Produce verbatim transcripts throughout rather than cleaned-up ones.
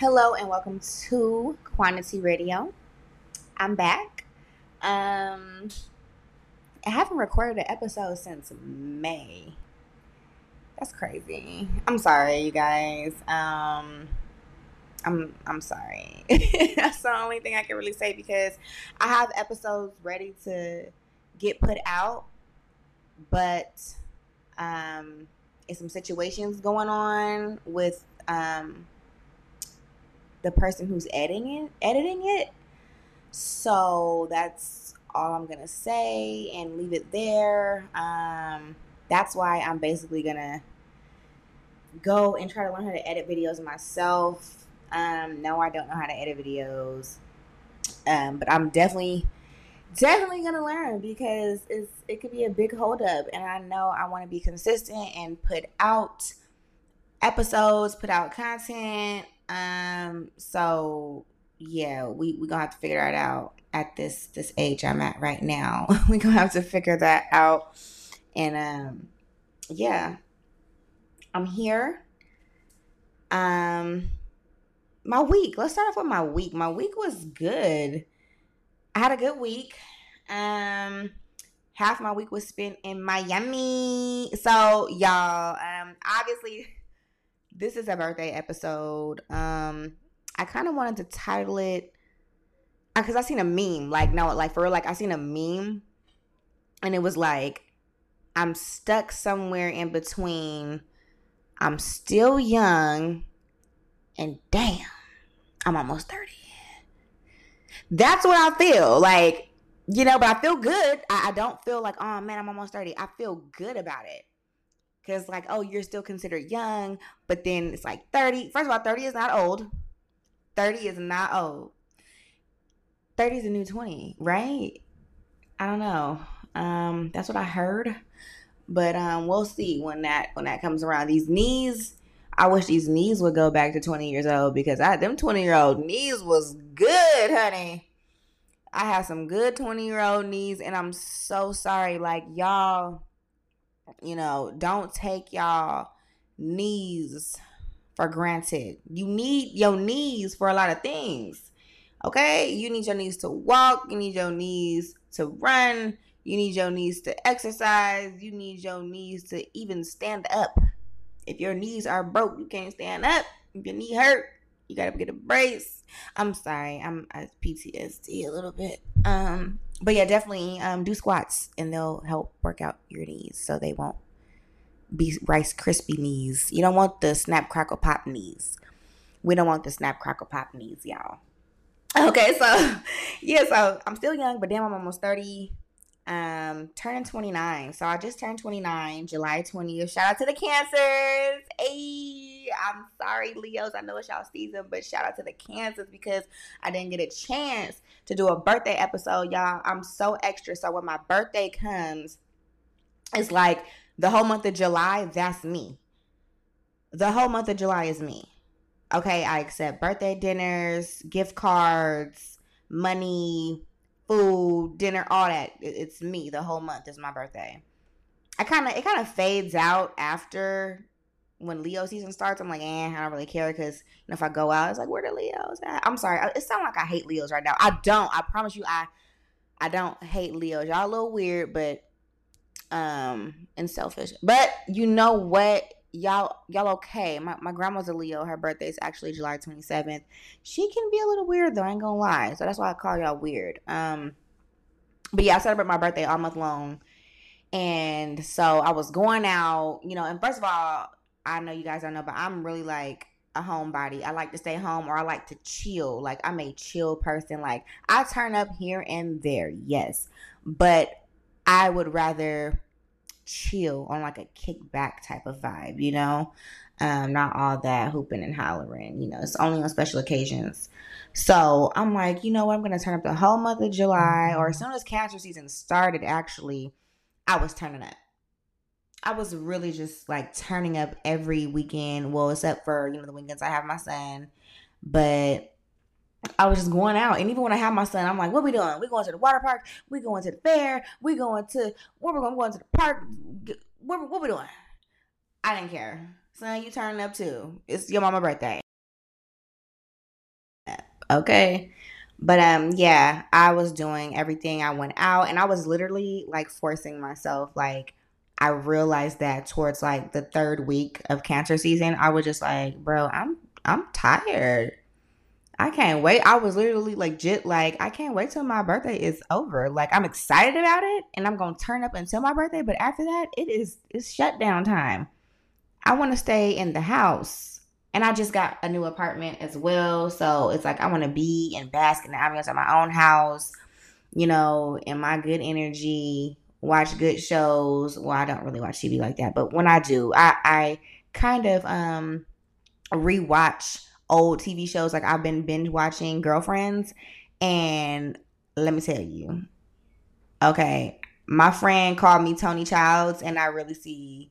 Hello and welcome to Quantity Radio. I'm back. Um, I haven't recorded an episode since May. That's crazy. I'm sorry, you guys. Um, I'm I'm sorry. That's the only thing I can really say because I have episodes ready to get put out, but um, it's some situations going on with um. the person who's editing it, editing it. So that's all I'm gonna say and leave it there. Um, that's why I'm basically gonna go and try to learn how to edit videos myself. Um, no, I don't know how to edit videos, um, but I'm definitely, definitely gonna learn because it's it could be a big holdup, and I know I want to be consistent and put out episodes, put out content. Um, so yeah, we, we gonna have to figure that out at this, this age I'm at right now. We gonna have to figure that out. And, um, yeah, I'm here. Um, my week, let's start off with my week. My week was good. I had a good week. Um, half my week was spent in Miami. So y'all, um, obviously, this is a birthday episode. Um, I kind of wanted to title it because I seen a meme. Like, no, like for real, like I seen a meme and it was like, I'm stuck somewhere in between. I'm still young and damn, I'm almost thirty. That's what I feel like, you know, but I feel good. I, I don't feel like, oh man, I'm almost thirty. I feel good about it. Because, like, oh, you're still considered young, but then it's like thirty. First of all, thirty is not old. thirty is not old. thirty is a new twenty, right? I don't know. Um, that's what I heard. But um, we'll see when that when that comes around. These knees, I wish these knees would go back to twenty years old because I them twenty-year-old knees was good, honey. I have some good twenty-year-old knees, and I'm so sorry. Like, y'all... You know, don't take y'all knees for granted. You need your knees for a lot of things, okay? You need your knees to walk. You need your knees to run. You need your knees to exercise. You need your knees to even stand up. If your knees are broke, you can't stand up. If your knee hurt, you gotta get a brace. I'm sorry, I'm I have P T S D a little bit. Um, but yeah, definitely um do squats and they'll help work out your knees so they won't be Rice Krispie knees. You don't want the snap crackle pop knees. We don't want the snap crackle pop knees, y'all. Okay, so yeah, so I'm still young, but damn, I'm almost thirty. Um, turning twenty-nine. So I just turned twenty-nine, July twentieth. Shout out to the Cancers. Ayy. I'm sorry, Leos. I know it's y'all season, but shout out to the Cancers because I didn't get a chance to do a birthday episode, y'all. I'm so extra. So when my birthday comes, it's like the whole month of July, that's me. The whole month of July is me. Okay, I accept birthday dinners, gift cards, money, food, dinner, all that. It's me. The whole month is my birthday. I kind of it kind of fades out after. When Leo season starts, I'm like, eh, I don't really care because you know, if I go out, it's like, where the Leos at? I'm sorry. It sounds like I hate Leos right now. I don't. I promise you, I I don't hate Leos. Y'all a little weird, but, um, and selfish. But you know what? Y'all y'all okay. My my grandma's a Leo. Her birthday is actually July twenty-seventh. She can be a little weird, though. I ain't gonna lie. So that's why I call y'all weird. Um, but yeah, I celebrate my birthday all month long. And so I was going out, you know, and first of all, I know you guys don't know, but I'm really like a homebody. I like to stay home or I like to chill. Like I'm a chill person. Like I turn up here and there. Yes. But I would rather chill on like a kickback type of vibe, you know, um, not all that hooping and hollering, you know, it's only on special occasions. So I'm like, you know what? I'm going to turn up the whole month of July or as soon as Cancer season started, actually, I was turning up. I was really just like turning up every weekend. Well, except for, you know, the weekends I have my son, but I was just going out. And even when I have my son, I'm like, what we doing? We going to the water park. We going to the fair. We going to, where we going? Going to the park. What, what we doing? I didn't care. Son, you turning up too. It's your mama's birthday. okay. But um, yeah, I was doing everything. I went out and I was literally like forcing myself. Like, I realized that towards like the third week of cancer season, I was just like, bro, I'm I'm tired. I can't wait. I was literally legit like, I can't wait till my birthday is over. Like, I'm excited about it and I'm going to turn up until my birthday. But after that, it is it's shutdown time. I want to stay in the house. And I just got a new apartment as well. So it's like I want to be and bask in the ambiance of my own house, you know, in my good energy, watch good shows. Well, I don't really watch T V like that. But when I do, I, I kind of um, rewatch old T V shows. Like, I've been binge watching Girlfriends. And let me tell you, okay, my friend called me Tony Childs, and I really see...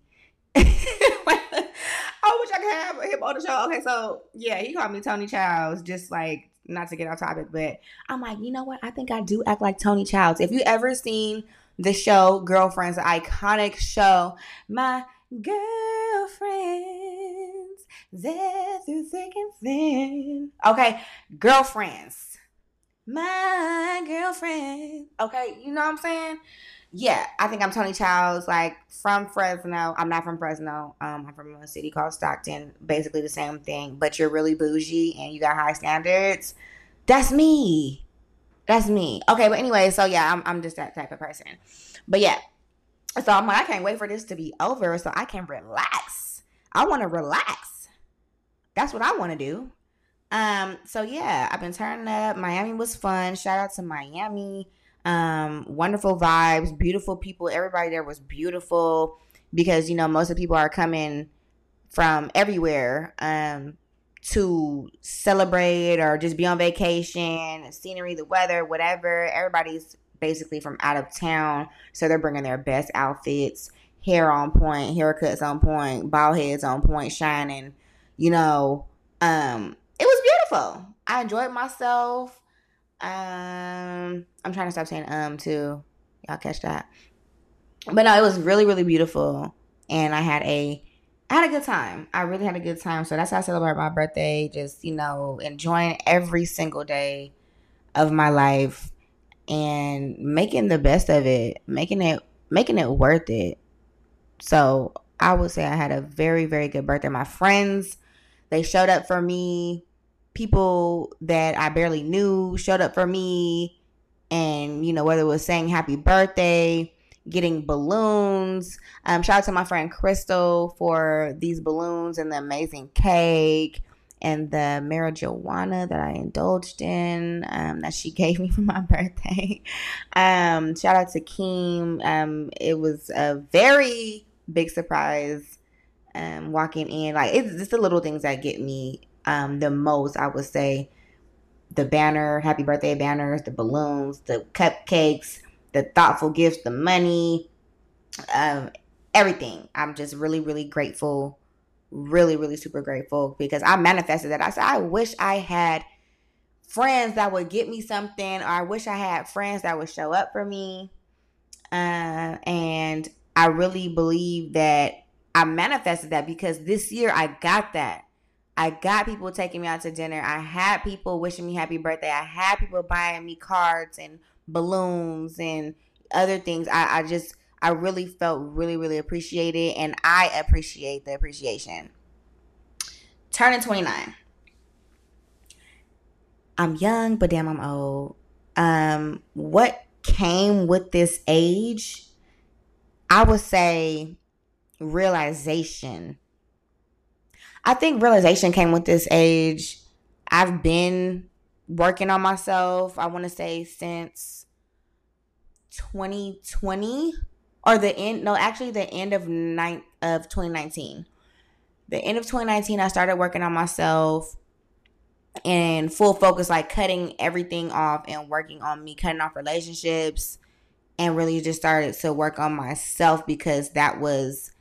I wish I could have him on the show. Okay, so yeah, he called me Tony Childs, just like, not to get off topic, but I'm like, you know what? I think I do act like Tony Childs. If you ever seen the show Girlfriends, the iconic show, my girlfriends, they're through thick and thin. Okay, Girlfriends, my girlfriend. Okay, you know what I'm saying? Yeah, I think I'm Tony Childs, like, from Fresno. I'm not from Fresno. Um, I'm from a city called Stockton. Basically the same thing, but you're really bougie and you got high standards. That's me. That's me. Okay, but anyway, so yeah, I'm I'm just that type of person. But yeah, so I'm like, I can't wait for this to be over so I can relax. I want to relax. That's what I want to do. Um, so yeah, I've been turning up. Miami was fun. Shout out to Miami. Um, wonderful vibes, beautiful people. Everybody there was beautiful because, you know, most of the people are coming from everywhere, um, to celebrate or just be on vacation, scenery, the weather, whatever. Everybody's basically from out of town. So they're bringing their best outfits, hair on point, haircuts on point, bald heads on point, shining, you know, um, it was beautiful. I enjoyed myself. Um, I'm trying to stop saying um too. Y'all catch that. But no, it was really, really beautiful. And I had a I had a good time. I really had a good time. So that's how I celebrate my birthday. Just, you know, enjoying every single day of my life and making the best of it. Making it making it worth it. So I would say I had a very, very good birthday. My friends, they showed up for me. People that I barely knew showed up for me, and, you know, whether it was saying happy birthday, getting balloons. Um, shout out to my friend Crystal for these balloons and the amazing cake and the marijuana that I indulged in, um, that she gave me for my birthday. um, shout out to Keem. Um, it was a very big surprise. Um, walking in, like, it's just the little things that get me. Um, the most, I would say, the banner, happy birthday banners, the balloons, the cupcakes, the thoughtful gifts, the money, um, everything. I'm just really, really grateful, really, really super grateful because I manifested that. I said, I wish I had friends that would get me something, or I wish I had friends that would show up for me. Uh, and I really believe that I manifested that because this year I got that. I got people taking me out to dinner. I had people wishing me happy birthday. I had people buying me cards and balloons and other things. I, I just, I really felt really, really appreciated. And I appreciate the appreciation. Turning twenty-nine. I'm young, but damn, I'm old. Um, what came with this age? I would say realization. I think realization came with this age. I've been working on myself, I want to say, since twenty twenty or the end. No, actually the end of ninth of twenty nineteen. The end of twenty nineteen, I started working on myself and full focus, like cutting everything off and working on me, cutting off relationships, and really just started to work on myself because that was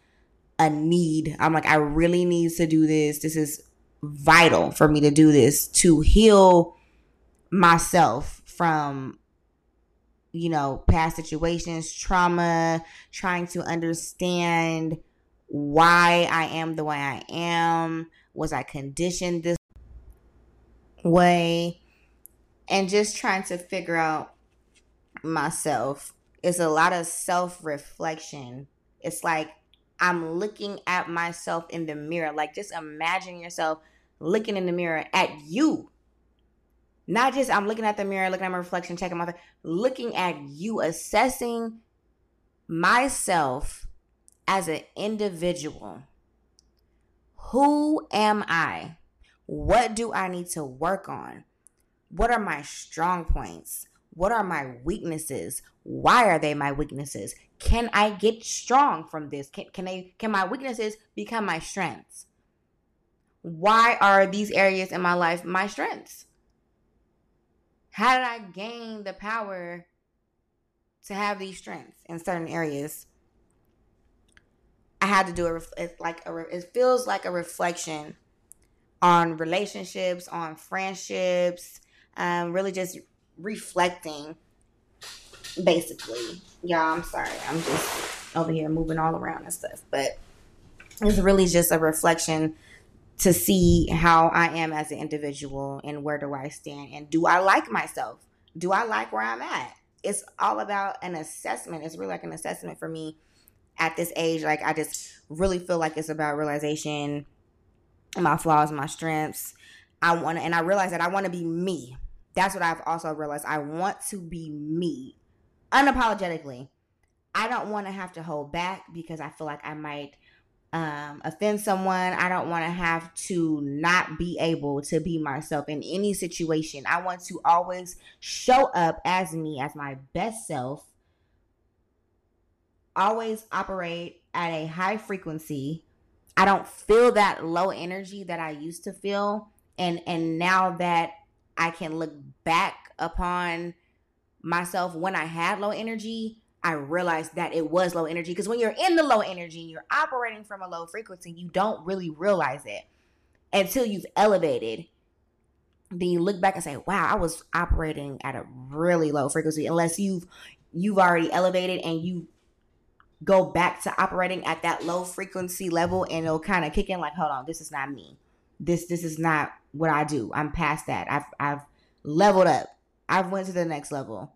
a need. I'm like, I really need to do this. This is vital for me to do this, to heal myself from, you know, past situations, trauma, trying to understand why I am the way I am. Was I conditioned this way? and just trying to figure out myself is a lot of self-reflection. It's like I'm looking at myself in the mirror. Like, just imagine yourself looking in the mirror at you. Not just I'm looking at the mirror, looking at my reflection, checking my face. Looking at you, assessing myself as an individual. Who am I? What do I need to work on? What are my strong points? What are my weaknesses? Why are they my weaknesses? Can I get strong from this? Can, can they, can my weaknesses become my strengths? Why are these areas in my life my strengths? How did I gain the power to have these strengths in certain areas? I had to do a, it's like a, it feels like a reflection on relationships, on friendships, um, really just reflecting, basically. Y'all, I'm sorry. I'm just over here moving all around and stuff. But it's really just a reflection to see how I am as an individual and where do I stand and do I like myself? Do I like where I'm at? It's all about an assessment. It's really like an assessment for me at this age. Like, I just really feel like it's about realization, my flaws, my strengths. I want to, and I realize that I want to be me. That's what I've also realized. I want to be me unapologetically. I don't want to have to hold back because I feel like I might um, offend someone. I don't want to have to not be able to be myself in any situation. I want to always show up as me, as my best self. Always operate at a high frequency. I don't feel that low energy that I used to feel. And, and now that I can look back upon myself when I had low energy, I realized that it was low energy. Because when you're in the low energy and you're operating from a low frequency, you don't really realize it until you've elevated. Then you look back and say, wow, I was operating at a really low frequency. Unless you've you've already elevated and you go back to operating at that low frequency level, and it'll kind of kick in like, hold on, this is not me. This this is not what I do. I'm past that. I've I've leveled up. I've went to the next level.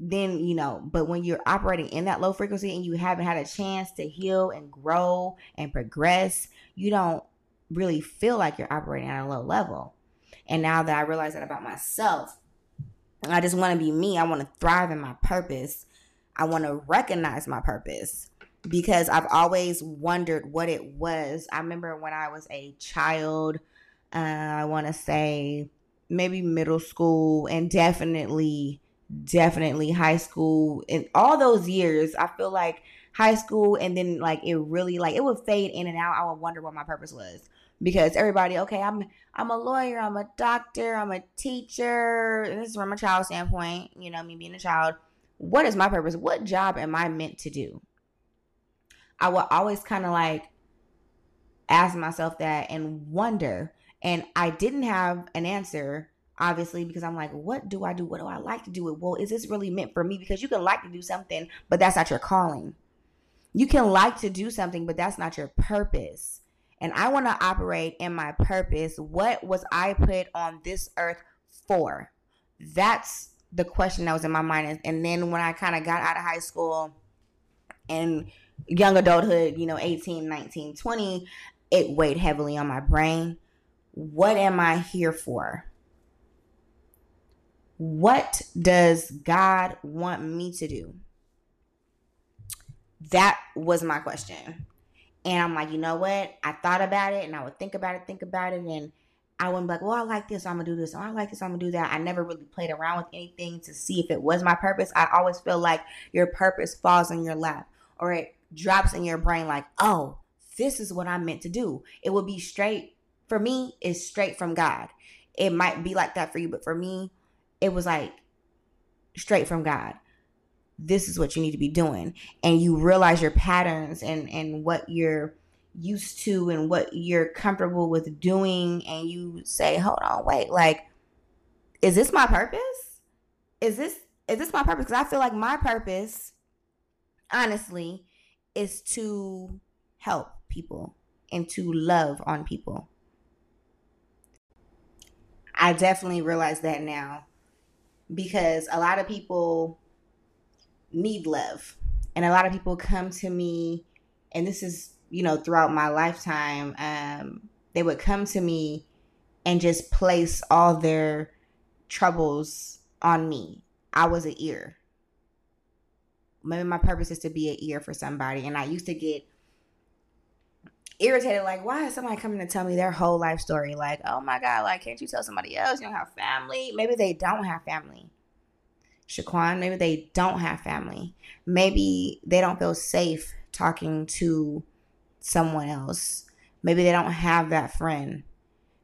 Then, you know, but when you're operating in that low frequency and you haven't had a chance to heal and grow and progress, you don't really feel like you're operating at a low level. And now that I realize that about myself, I just want to be me. I want to thrive in my purpose. I want to recognize my purpose. Because I've always wondered what it was. I remember when I was a child, uh, I want to say maybe middle school and definitely, definitely high school. In all those years, I feel like high school and then like it really like it would fade in and out. I would wonder what my purpose was because everybody, okay, I'm I'm a lawyer, I'm a doctor, I'm a teacher. And this is from a child standpoint, you know, me being a child. What is my purpose? What job am I meant to do? I will always kind of like ask myself that and wonder. And I didn't have an answer, obviously, because I'm like, what do I do? What do I like to do? Well, is this really meant for me? Because you can like to do something, but that's not your calling. You can like to do something, but that's not your purpose. And I want to operate in my purpose. What was I put on this earth for? That's the question that was in my mind. And then when I kind of got out of high school and young adulthood, you know, eighteen, nineteen, twenty, it weighed heavily on my brain. What am I here for? What does God want me to do? That was my question. And I'm like, you know what? I thought about it and I would think about it, think about it. And I wouldn't be like, well, I like this, so I'm going to do this. Oh, I like this, so I'm going to do that. I never really played around with anything to see if it was my purpose. I always feel like your purpose falls in your lap. Or it drops in your brain like, oh, this is what I'm meant to do. It would be straight, for me, it's straight from God. It might be like that for you, but for me, it was like straight from God. This is what you need to be doing. And you realize your patterns and, and what you're used to and what you're comfortable with doing. And you say, hold on, wait, like, is this my purpose? Is this, is this my purpose? Because I feel like my purpose, honestly, is to help people and to love on people. I definitely realize that now. because a lot of people need love. And a lot of people come to me, and this is, you know, throughout my lifetime, um, they would come to me and just place all their troubles on me. I was an ear. Maybe my purpose is to be an ear for somebody. And I used to get irritated, like, why is somebody coming to tell me their whole life story? Like, oh my God, like, can't you tell somebody else? You don't have family. Maybe they don't have family. Shaquan, maybe they don't have family. Maybe they don't feel safe talking to someone else. Maybe they don't have that friend.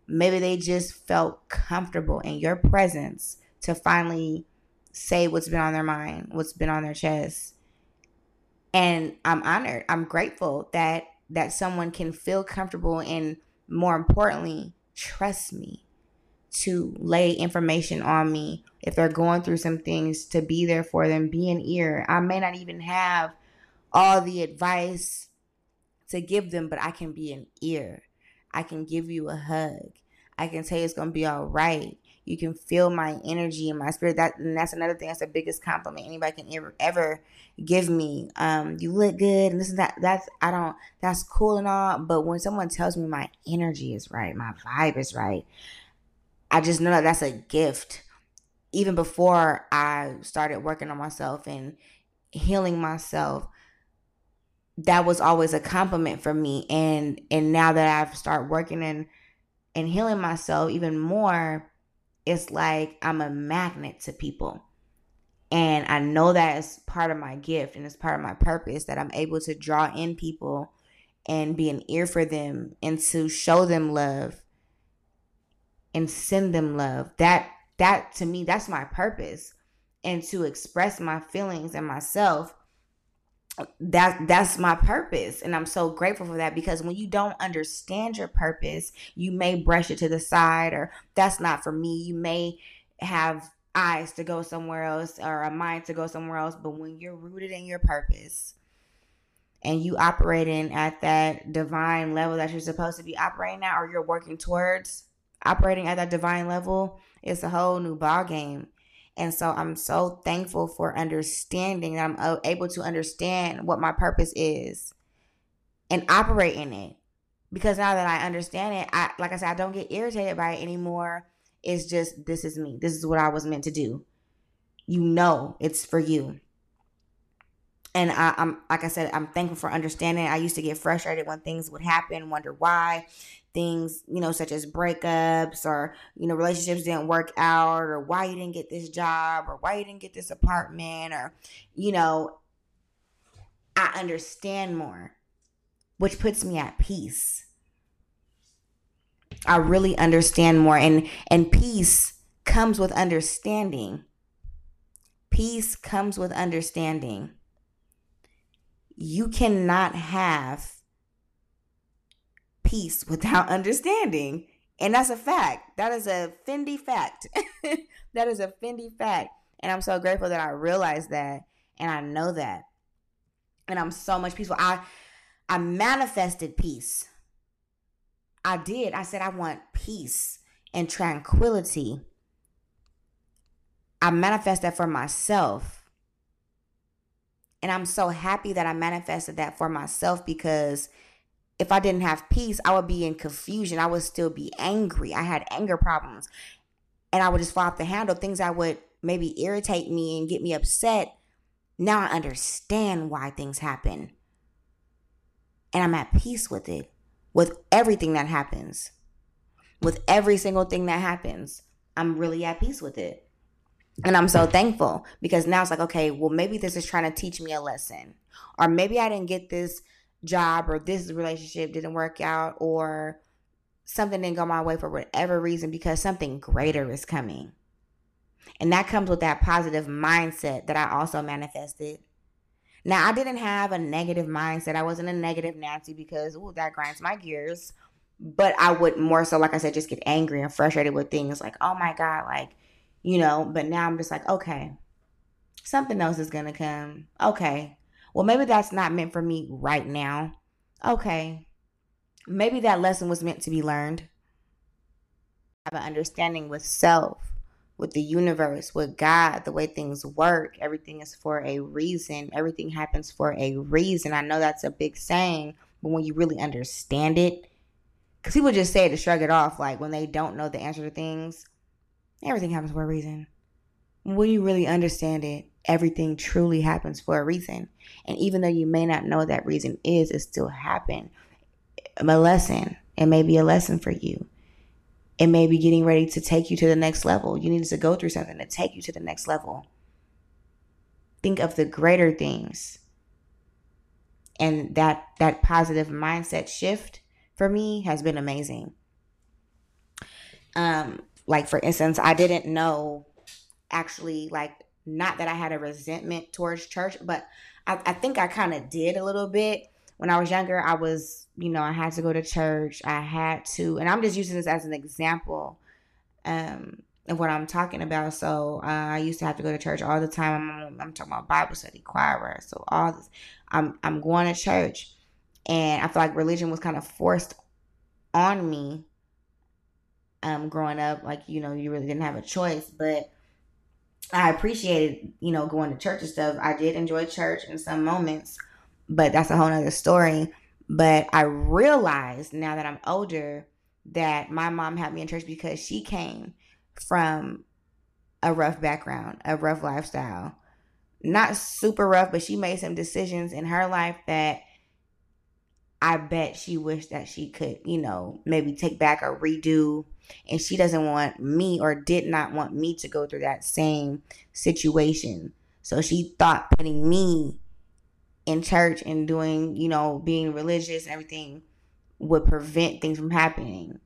Maybe they just felt comfortable in your presence to finally say what's been on their mind, what's been on their chest. And I'm honored. I'm grateful that that someone can feel comfortable and, more importantly, trust me to lay information on me if they're going through some things, to be there for them, be an ear. I may not even have all the advice to give them, but I can be an ear. I can give you a hug. I can tell you it's going to be all right. You can feel my energy and my spirit. That, and that's another thing. That's the biggest compliment anybody can ever, ever give me. Um, you look good, and this is that. That's I don't. That's cool and all. But when someone tells me my energy is right, my vibe is right, I just know that that's a gift. Even before I started working on myself and healing myself, that was always a compliment for me. And and now that I've started working and and healing myself even more, it's like I'm a magnet to people. And I know that it's part of my gift and it's part of my purpose, that I'm able to draw in people and be an ear for them and to show them love and send them love. That, that to me, that's my purpose. And to express my feelings and myself, that that's my purpose. And I'm so grateful for that, because when you don't understand your purpose, you may brush it to the side, or that's not for me. You may have eyes to go somewhere else or a mind to go somewhere else. But when you're rooted in your purpose and you operating at that divine level that you're supposed to be operating at, or you're working towards operating at that divine level, it's a whole new ball game. And so I'm so thankful for understanding that I'm able to understand what my purpose is and operate in it. Because now that I understand it, I, like I said, I don't get irritated by it anymore. It's just, this is me. This is what I was meant to do. You know, it's for you. And I, I'm, like I said, I'm thankful for understanding. I used to get frustrated when things would happen, wonder why. Things, you know, such as breakups, or, you know, relationships didn't work out, or why you didn't get this job, or why you didn't get this apartment, or, you know, I understand more, which puts me at peace. I really understand more, and, and peace comes with understanding. Peace comes with understanding. You cannot have peace without understanding. And that's a fact. That is a Fendi fact. That is a Fendi fact. And I'm so grateful that I realized that. And I know that. And I'm so much peaceful. I, I manifested peace. I did. I said, I want peace and tranquility. I manifest that for myself. And I'm so happy that I manifested that for myself, because if I didn't have peace, I would be in confusion. I would still be angry. I had anger problems. And I would just fall off the handle. Things that would maybe irritate me and get me upset, now I understand why things happen. And I'm at peace with it, with everything that happens. With every single thing that happens, I'm really at peace with it. And I'm so thankful, because now it's like, okay, well, maybe this is trying to teach me a lesson. Or maybe I didn't get this job, or this relationship didn't work out, or something didn't go my way for whatever reason, because something greater is coming. And that comes with that positive mindset that I also manifested. Now, I didn't have a negative mindset. I wasn't a negative Nancy, because ooh, that grinds my gears. But I would more so, like I said, just get angry and frustrated with things, like, oh my God, like, you know. But now I'm just like, okay, something else is going to come. Okay. Well, maybe that's not meant for me right now. Okay. Maybe that lesson was meant to be learned. I have an understanding with self, with the universe, with God, the way things work. Everything is for a reason. Everything happens for a reason. I know that's a big saying, but when you really understand it, because people just say it to shrug it off, like when they don't know the answer to things, everything happens for a reason. When you really understand it, everything truly happens for a reason. And even though you may not know what that reason is, it still happened. A lesson. It may be a lesson for you. It may be getting ready to take you to the next level. You needed to go through something to take you to the next level. Think of the greater things. And that that positive mindset shift for me has been amazing. Um, like, for instance, I didn't know actually, like, not that I had a resentment towards church, but I, I think I kind of did a little bit. When I was younger, I was, you know, I had to go to church. I had to, and I'm just using this as an example um, of what I'm talking about. So uh, I used to have to go to church all the time. I'm, I'm talking about Bible study, choir, so all this. I'm, I'm going to church. And I feel like religion was kind of forced on me um, growing up. Like, you know, you really didn't have a choice. But I appreciated, you know, going to church and stuff. I did enjoy church in some moments. But that's a whole nother story. But I realized now that I'm older that my mom had me in church because she came from a rough background, a rough lifestyle. Not super rough, but she made some decisions in her life that I bet she wished that she could, you know, maybe take back or redo. And she doesn't want me, or did not want me, to go through that same situation. So she thought putting me in church and doing, you know, being religious and everything would prevent things from happening.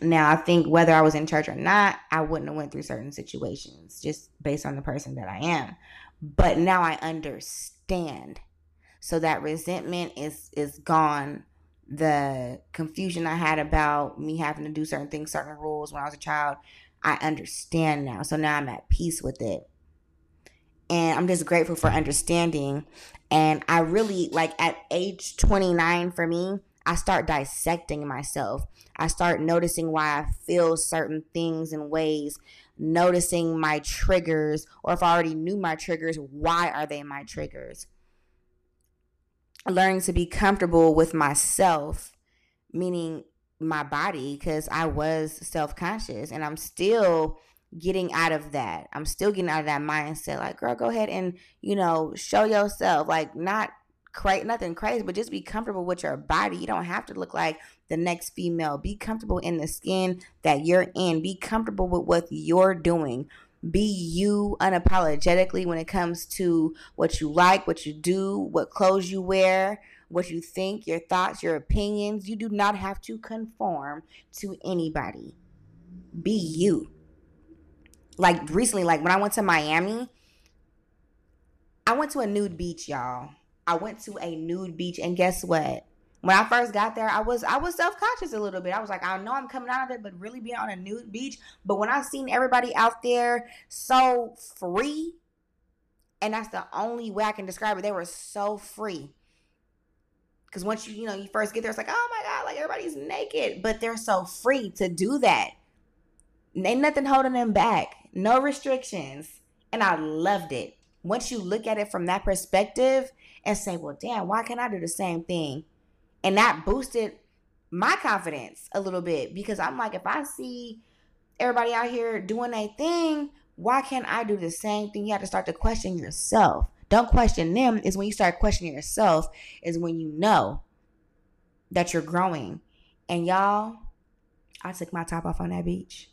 Now, I think whether I was in church or not, I wouldn't have went through certain situations just based on the person that I am. But now I understand. So that resentment is, is gone. The confusion I had about me having to do certain things, certain rules when I was a child, I understand now. So now I'm at peace with it. And I'm just grateful for understanding. And I really, like, at age twenty-nine for me, I start dissecting myself. I start noticing why I feel certain things in ways, noticing my triggers, or if I already knew my triggers, why are they my triggers? Learning to be comfortable with myself, meaning my body, because I was self-conscious and I'm still getting out of that. I'm still getting out of that mindset. Like, girl, go ahead and, you know, show yourself. Like, not cra- nothing crazy, but just be comfortable with your body. You don't have to look like the next female. Be comfortable in the skin that you're in. Be comfortable with what you're doing. Be you unapologetically when it comes to what you like, what you do, what clothes you wear, what you think, your thoughts, your opinions. You do not have to conform to anybody. Be you. Like, recently, like, when I went to Miami, I went to a nude beach, y'all. I went to a nude beach, and guess what? When I first got there, I was I was self-conscious a little bit. I was like, I know I'm coming out of it, but really being on a nude beach. But when I seen everybody out there so free, and that's the only way I can describe it, they were so free. Because once you, you know, you first get there, it's like, oh, my God, like, everybody's naked. But they're so free to do that. Ain't nothing holding them back. No restrictions. And I loved it. Once you look at it from that perspective and say, well, damn, why can't I do the same thing? And that boosted my confidence a little bit, because I'm like, if I see everybody out here doing their thing, why can't I do the same thing? You have to start to question yourself. Don't question them. Is when you start questioning yourself is when you know that you're growing. And y'all, I took my top off on that beach.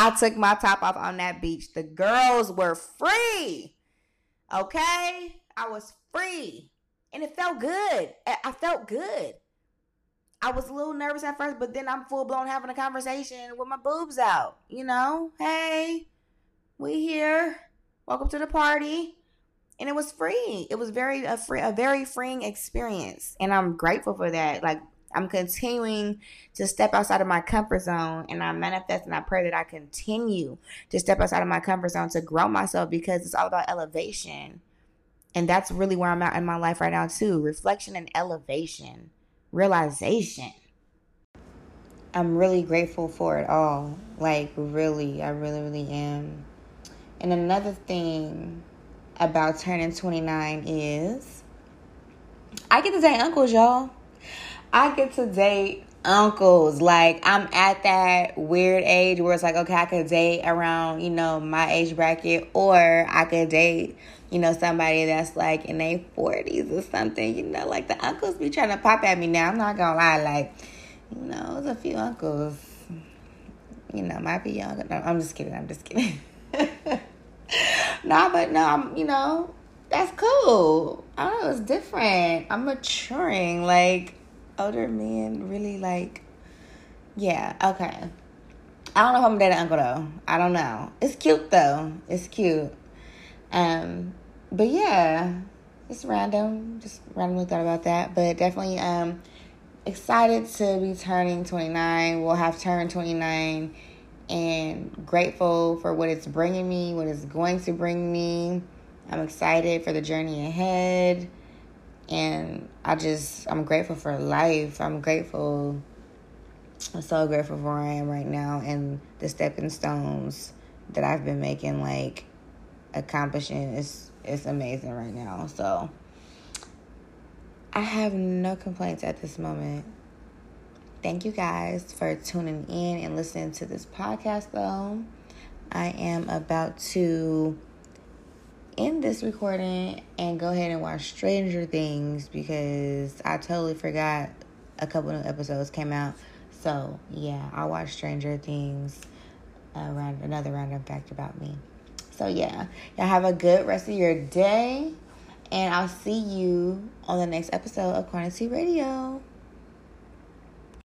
I took my top off on that beach. The girls were free, okay? I was free, and it felt good. I felt good. I was a little nervous at first, but then I'm full-blown having a conversation with my boobs out, you know? Hey, we here. Welcome to the party. And it was free. It was very a, free, a very freeing experience, and I'm grateful for that. Like, I'm continuing to step outside of my comfort zone, and I manifest and I pray that I continue to step outside of my comfort zone to grow myself, because it's all about elevation. And that's really where I'm at in my life right now too. Reflection and elevation, realization. I'm really grateful for it all. Like, really, I really, really am. And another thing about turning twenty-nine is I get to date uncles, y'all. I get to date uncles. Like, I'm at that weird age where it's like, okay, I could date around, you know, my age bracket, or I could date, you know, somebody that's like in their forties or something. You know, like the uncles be trying to pop at me now. I'm not gonna lie, like, you know, there's a few uncles, you know, might be young. No, I'm just kidding. I'm just kidding. Nah, but no, I'm, you know, that's cool. I don't know, it's different. I'm maturing. Like, older men really, like, yeah, okay. I don't know if I'm dating uncle, though. I don't know. It's cute, though. It's cute. Um, but, yeah, it's random. Just randomly thought about that. But definitely um, excited to be turning twenty-nine. We'll have turned twenty-nine. And grateful for what it's bringing me, what it's going to bring me. I'm excited for the journey ahead. And I just, I'm grateful for life. I'm grateful. I'm so grateful for where I am right now and the stepping stones that I've been making, like, accomplishing. It's, it's amazing right now. So I have no complaints at this moment. Thank you guys for tuning in and listening to this podcast, though. I am about to end this recording and go ahead and watch Stranger Things because I totally forgot a couple new episodes came out. So, yeah, I'll watch Stranger Things, uh, round, another random fact about me. So, yeah, y'all have a good rest of your day, and I'll see you on the next episode of Quantity Radio.